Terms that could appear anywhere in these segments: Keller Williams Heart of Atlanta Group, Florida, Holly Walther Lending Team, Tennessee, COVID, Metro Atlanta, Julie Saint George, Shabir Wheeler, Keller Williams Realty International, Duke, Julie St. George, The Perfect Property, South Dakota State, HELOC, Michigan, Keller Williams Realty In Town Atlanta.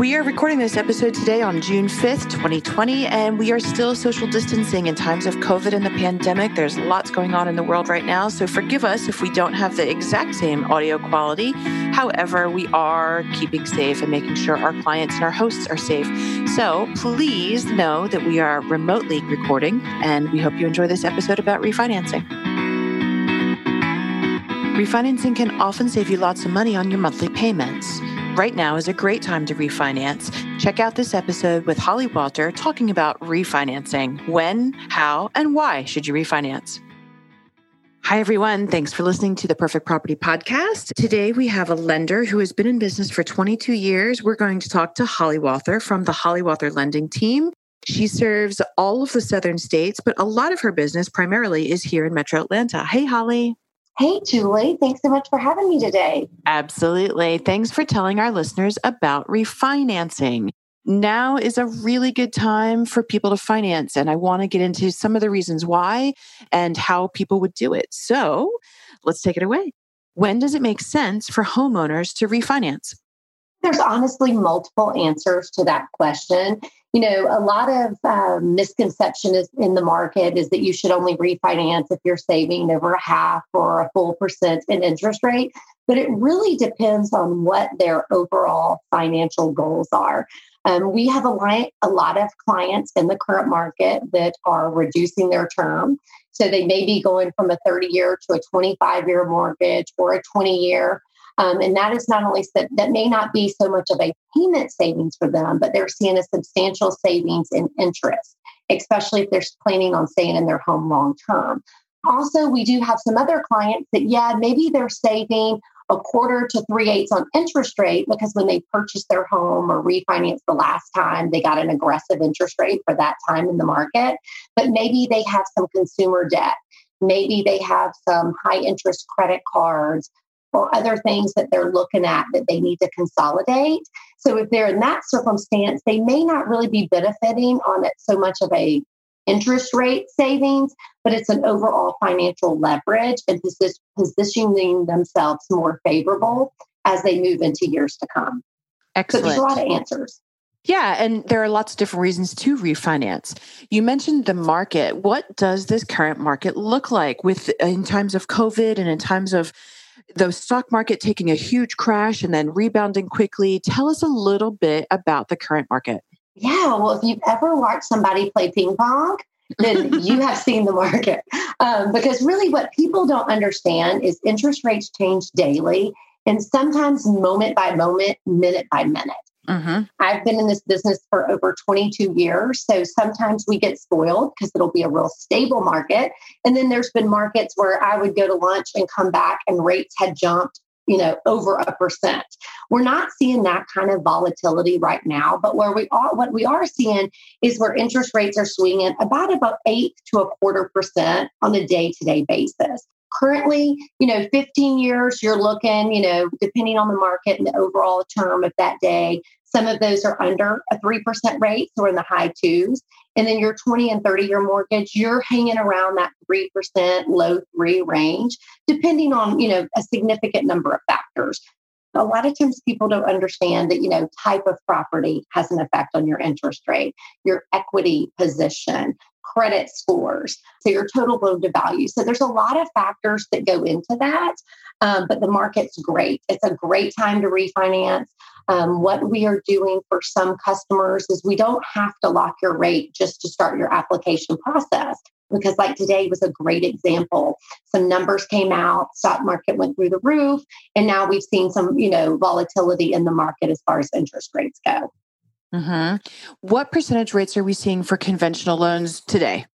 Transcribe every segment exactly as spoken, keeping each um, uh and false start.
We are recording this episode today on June fifth, twenty twenty, and we are still social distancing in times of COVID and the pandemic. There's lots going on in the world right now, so forgive us if we don't have the exact same audio quality. However, we are keeping safe and making sure our clients and our hosts are safe. So please know that we are remotely recording, and we hope you enjoy this episode about refinancing. Refinancing can often save you lots of money on your monthly payments. Right now is a great time to refinance. Check out this episode with Holly Walther talking about refinancing. When, how, and why should you refinance? Hi, everyone. Thanks for listening to the Perfect Property Podcast. Today, we have a lender who has been in business for twenty-two years. We're going to talk to Holly Walther from the Holly Walther Lending Team. She serves all of the southern states, but a lot of her business primarily is here in Metro Atlanta. Hey, Holly. Hey, Julie. Thanks so much for having me today. Absolutely. Thanks for telling our listeners about refinancing. Now is a really good time for people to finance, and I want to get into some of the reasons why and how people would do it. So let's take it away. When does it make sense for homeowners to refinance? There's honestly multiple answers to that question. You know, a lot of um, misconception is in the market is that you should only refinance if you're saving over a half or a full percent in interest rate, but it really depends on what their overall financial goals are. Um, we have a lot, a lot of clients in the current market that are reducing their term. So they may be going from a thirty-year to a twenty-five-year mortgage or a twenty-year. Um, and that is not only, that may not be so much of a payment savings for them, but they're seeing a substantial savings in interest, especially if they're planning on staying in their home long term. Also, we do have some other clients that, yeah, maybe they're saving a quarter to three-eighths on interest rate because when they purchased their home or refinanced the last time, they got an aggressive interest rate for that time in the market. But maybe they have some consumer debt. Maybe they have some high-interest credit cards or other things that they're looking at that they need to consolidate. So if they're in that circumstance, they may not really be benefiting on it so much of a interest rate savings, but it's an overall financial leverage and positioning themselves more favorable as they move into years to come. Excellent. So there's a lot of answers. Yeah, and there are lots of different reasons to refinance. You mentioned the market. What does this current market look like with in times of COVID and in times of the stock market taking a huge crash and then rebounding quickly? Tell us a little bit about the current market. Yeah, well, if you've ever watched somebody play ping pong, then you have seen the market. Um, because really what people don't understand is interest rates change daily and sometimes moment by moment, minute by minute. Mm-hmm. I've been in this business for over twenty-two years. So sometimes we get spoiled because it'll be a real stable market. And then there's been markets where I would go to lunch and come back and rates had jumped, you know, over a percent. We're not seeing that kind of volatility right now, but where we are, what we are seeing is where interest rates are swinging about about eight to a quarter percent on a day-to-day basis. Currently, you know, fifteen years, you're looking, you know, depending on the market and the overall term of that day, some of those are under a three percent rate, so we're in the high twos. And then your twenty and thirty-year mortgage, you're hanging around that three percent, low three range, depending on, you know, a significant number of factors. A lot of times people don't understand that, you know, type of property has an effect on your interest rate, your equity position, credit scores, so your total loan to value. So there's a lot of factors that go into that, um, but the market's great. It's a great time to refinance. Um, what we are doing for some customers is we don't have to lock your rate just to start your application process, because like today was a great example. Some numbers came out, stock market went through the roof, and now we've seen some, you know, volatility in the market as far as interest rates go. Mm-hmm. What percentage rates are we seeing for conventional loans today?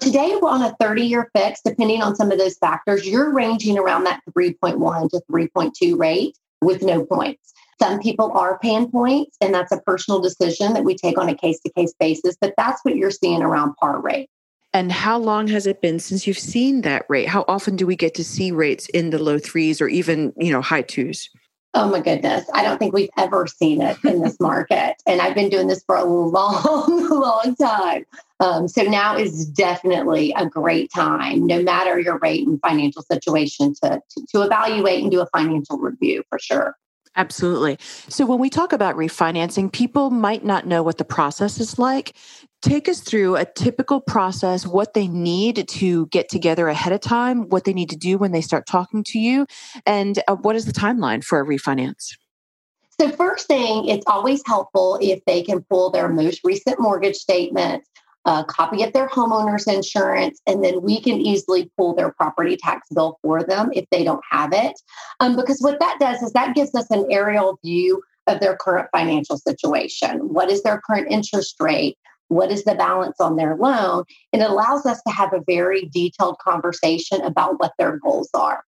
Today, we're on a thirty-year fix, depending on some of those factors. You're ranging around that three point one to three point two rate with no points. Some people are paying points, and that's a personal decision that we take on a case-to-case basis, but that's what you're seeing around par rate. And how long has it been since you've seen that rate? How often do we get to see rates in the low threes or even, you know, high twos? Oh my goodness. I don't think we've ever seen it in this market. And I've been doing this for a long, long time. Um, so now is definitely a great time, no matter your rate and financial situation, to, to, to evaluate and do a financial review for sure. Absolutely. So when we talk about refinancing, people might not know what the process is like. Take us through a typical process, what they need to get together ahead of time, what they need to do when they start talking to you, and uh, what is the timeline for a refinance? So first thing, it's always helpful if they can pull their most recent mortgage statement, a copy of their homeowner's insurance, and then we can easily pull their property tax bill for them if they don't have it. Um, because what that does is that gives us an aerial view of their current financial situation. What is their current interest rate? What is the balance on their loan? It allows us to have a very detailed conversation about what their goals are.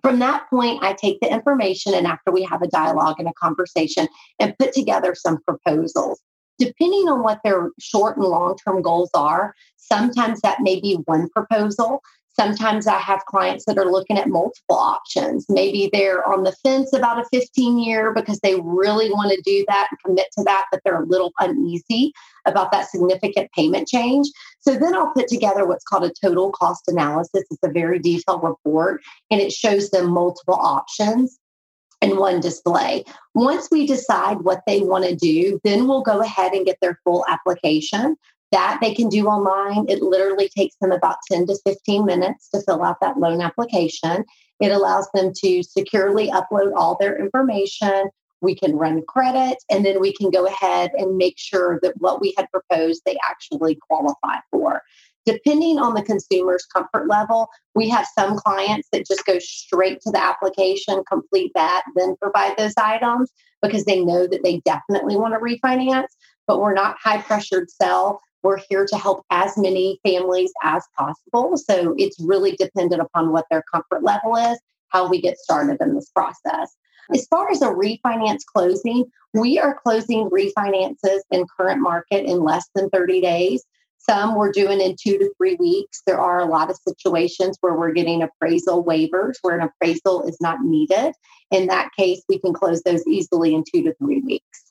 From that point, I take the information, and after we have a dialogue and a conversation, and put together some proposals. Depending on what their short and long-term goals are, sometimes that may be one proposal. Sometimes I have clients that are looking at multiple options. Maybe they're on the fence about a fifteen-year because they really want to do that and commit to that, but they're a little uneasy about that significant payment change. So then I'll put together what's called a total cost analysis. It's a very detailed report, and it shows them multiple options in one display. Once we decide what they want to do, then we'll go ahead and get their full application. That they can do online. It literally takes them about ten to fifteen minutes to fill out that loan application. It allows them to securely upload all their information. We can run credit, and then we can go ahead and make sure that what we had proposed, they actually qualify for. Depending on the consumer's comfort level, we have some clients that just go straight to the application, complete that, then provide those items because they know that they definitely want to refinance, but we're not high-pressured sell. We're here to help as many families as possible. So it's really dependent upon what their comfort level is, how we get started in this process. As far as a refinance closing, we are closing refinances in current market in less than thirty days. Some we're doing in two to three weeks. There are a lot of situations where we're getting appraisal waivers where an appraisal is not needed. In that case, we can close those easily in two to three weeks.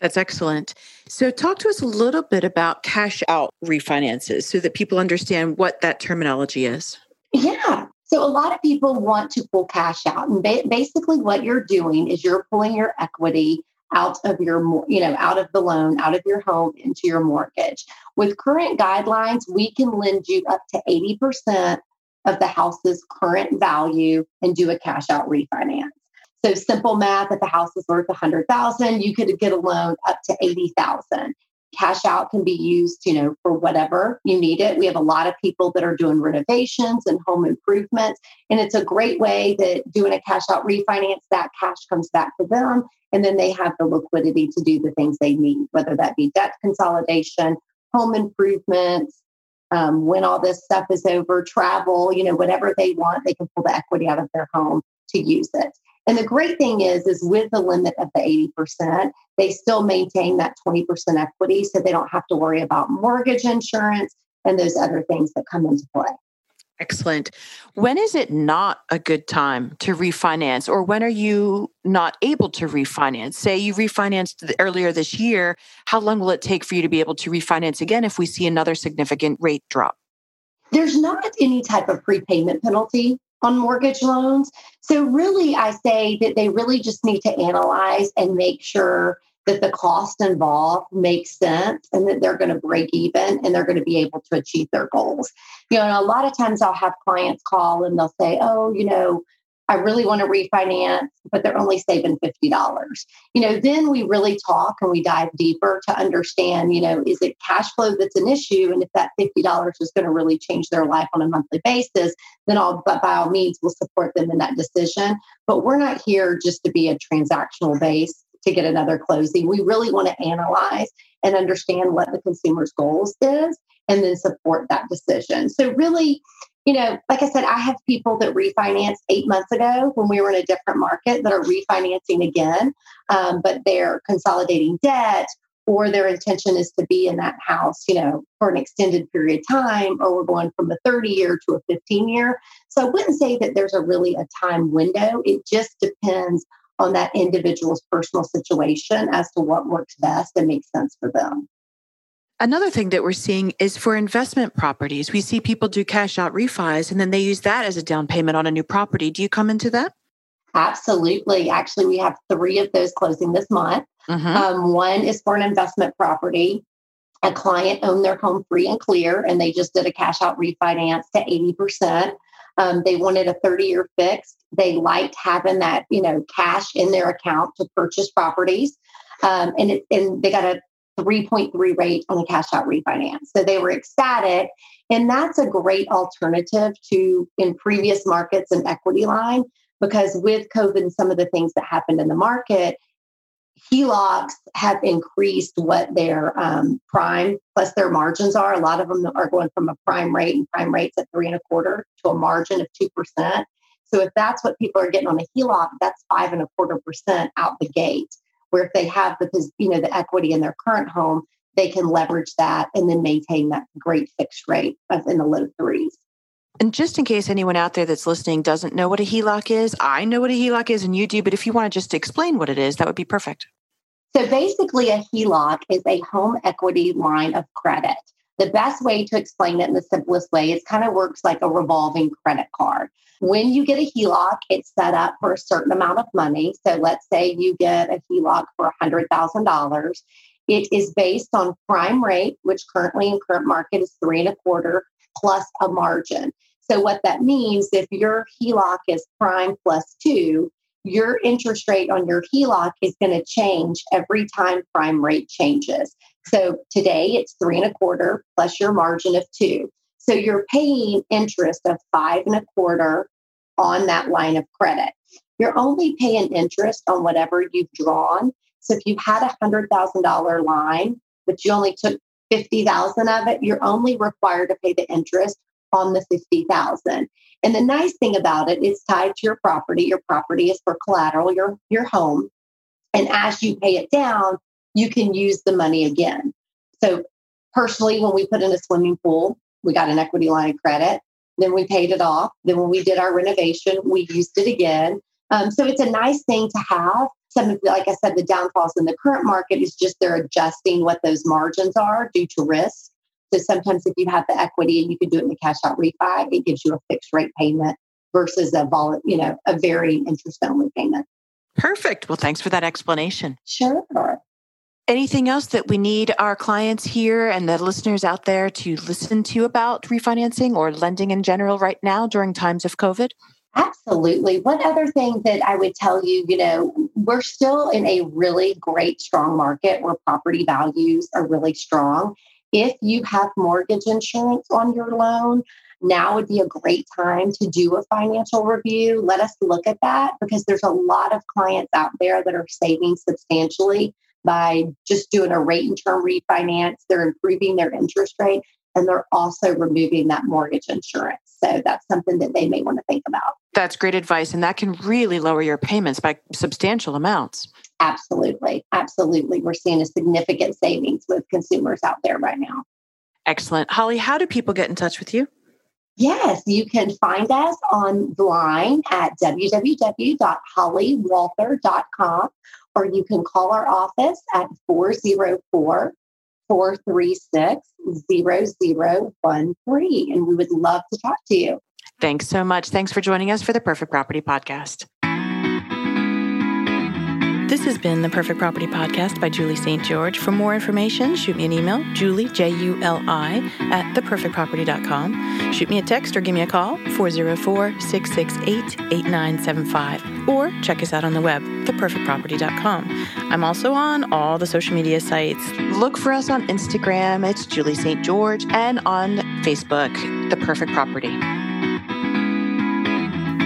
That's excellent. So talk to us a little bit about cash out refinances so that people understand what that terminology is. Yeah. So a lot of people want to pull cash out. And ba- basically what you're doing is you're pulling your equity out of your, you know, out of the loan, out of your home into your mortgage. With current guidelines, we can lend you up to eighty percent of the house's current value and do a cash out refinance. So simple math, if the house is worth one hundred thousand dollars, you could get a loan up to eighty thousand dollars. Cash out can be used, you know, for whatever you need it. We have a lot of people that are doing renovations and home improvements, and it's a great way that doing a cash out refinance, that cash comes back to them, and then they have the liquidity to do the things they need, whether that be debt consolidation, home improvements, um, when all this stuff is over, travel, you know, whatever they want, they can pull the equity out of their home to use it. And the great thing is, is with the limit of the eighty percent, they still maintain that twenty percent equity, so they don't have to worry about mortgage insurance and those other things that come into play. Excellent. When is it not a good time to refinance, or when are you not able to refinance? Say you refinanced earlier this year, how long will it take for you to be able to refinance again if we see another significant rate drop? There's not any type of prepayment penalty on mortgage loans. So really, I say that they really just need to analyze and make sure that the cost involved makes sense and that they're going to break even and they're going to be able to achieve their goals. You know, and a lot of times I'll have clients call and they'll say, oh, you know, I really want to refinance, but they're only saving fifty dollars. You know, then we really talk and we dive deeper to understand, you know, is it cash flow that's an issue? And if that fifty dollars is going to really change their life on a monthly basis, then all, by all means, we'll support them in that decision. But we're not here just to be a transactional base to get another closing. We really want to analyze and understand what the consumer's goals is and then support that decision. So really, you know, like I said, I have people that refinanced eight months ago when we were in a different market that are refinancing again, um, but they're consolidating debt or their intention is to be in that house, you know, for an extended period of time, or we're going from a thirty-year to a fifteen-year. So I wouldn't say that there's a really a time window. It just depends on that individual's personal situation as to what works best and makes sense for them. Another thing that we're seeing is for investment properties. We see people do cash out refis, and then they use that as a down payment on a new property. Do you come into that? Absolutely. Actually, we have three of those closing this month. Mm-hmm. Um, one is for an investment property. A client owned their home free and clear, and they just did a cash out refinance to eighty percent. Um, they wanted a thirty year fixed. They liked having that, you know, cash in their account to purchase properties. Um, and, it, and they got a three point three rate on the cash out refinance. So they were ecstatic. And that's a great alternative to in previous markets and equity line, because with COVID and some of the things that happened in the market, H E L O Cs have increased what their um, prime plus their margins are. A lot of them are going from a prime rate and prime rates at three and a quarter to a margin of two percent. So if that's what people are getting on a H E L O C, that's five and a quarter percent out the gate, where if they have the, you know, the equity in their current home, they can leverage that and then maintain that great fixed rate in the low threes. And just in case anyone out there that's listening doesn't know what a H E L O C is, I know what a H E L O C is and you do, but if you want to just explain what it is, that would be perfect. So basically a H E L O C is a home equity line of credit. The best way to explain it in the simplest way, it kind of works like a revolving credit card. When you get a H E L O C, it's set up for a certain amount of money. So let's say you get a H E L O C for one hundred thousand dollars. It is based on prime rate, which currently in current market is three and a quarter plus a margin. So what that means, if your H E L O C is prime plus two, your interest rate on your H E L O C is going to change every time prime rate changes. So today it's three and a quarter plus your margin of two. So you're paying interest of five and a quarter on that line of credit. You're only paying interest on whatever you've drawn. So if you had a one hundred thousand dollars line, but you only took fifty thousand of it, you're only required to pay the interest on the fifty thousand. And the nice thing about it is tied to your property. Your property is for collateral, your, your home. And as you pay it down, you can use the money again. So personally, when we put in a swimming pool, we got an equity line of credit, then we paid it off. Then when we did our renovation, we used it again. Um, so it's a nice thing to have. Some of the, like I said, the downfalls in the current market is just they're adjusting what those margins are due to risk. So sometimes if you have the equity and you can do it in the cash out refi, it gives you a fixed rate payment versus a vol, you know, a varying interest only payment. Perfect. Well, thanks for that explanation. Sure. Anything else that we need our clients here and the listeners out there to listen to about refinancing or lending in general right now during times of COVID? Absolutely. One other thing that I would tell you, you know, we're still in a really great, strong market where property values are really strong. If you have mortgage insurance on your loan, now would be a great time to do a financial review. Let us look at that because there's a lot of clients out there that are saving substantially by just doing a rate and term refinance. They're improving their interest rate and they're also removing that mortgage insurance. So that's something that they may want to think about. That's great advice. And that can really lower your payments by substantial amounts. Absolutely. Absolutely. We're seeing a significant savings with consumers out there right now. Excellent. Holly, how do people get in touch with you? Yes, you can find us online at w w w dot holly walther dot com, or you can call our office at four oh four, four three six, zero zero one three. And we would love to talk to you. Thanks so much. Thanks for joining us for the Perfect Property Podcast. This has been the Perfect Property Podcast by Julie Saint George. For more information, shoot me an email, Julie, J U L I, at the perfect property dot com. Shoot me a text or give me a call, four oh four, six six eight, eight nine seven five. Or check us out on the web, the perfect property dot com. I'm also on all the social media sites. Look for us on Instagram, it's Julie Saint George, and on Facebook, The Perfect Property.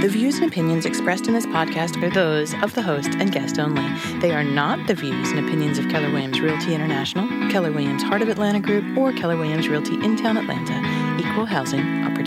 The views and opinions expressed in this podcast are those of the host and guest only. They are not the views and opinions of Keller Williams Realty International, Keller Williams Heart of Atlanta Group, or Keller Williams Realty In Town Atlanta. Equal housing opportunity.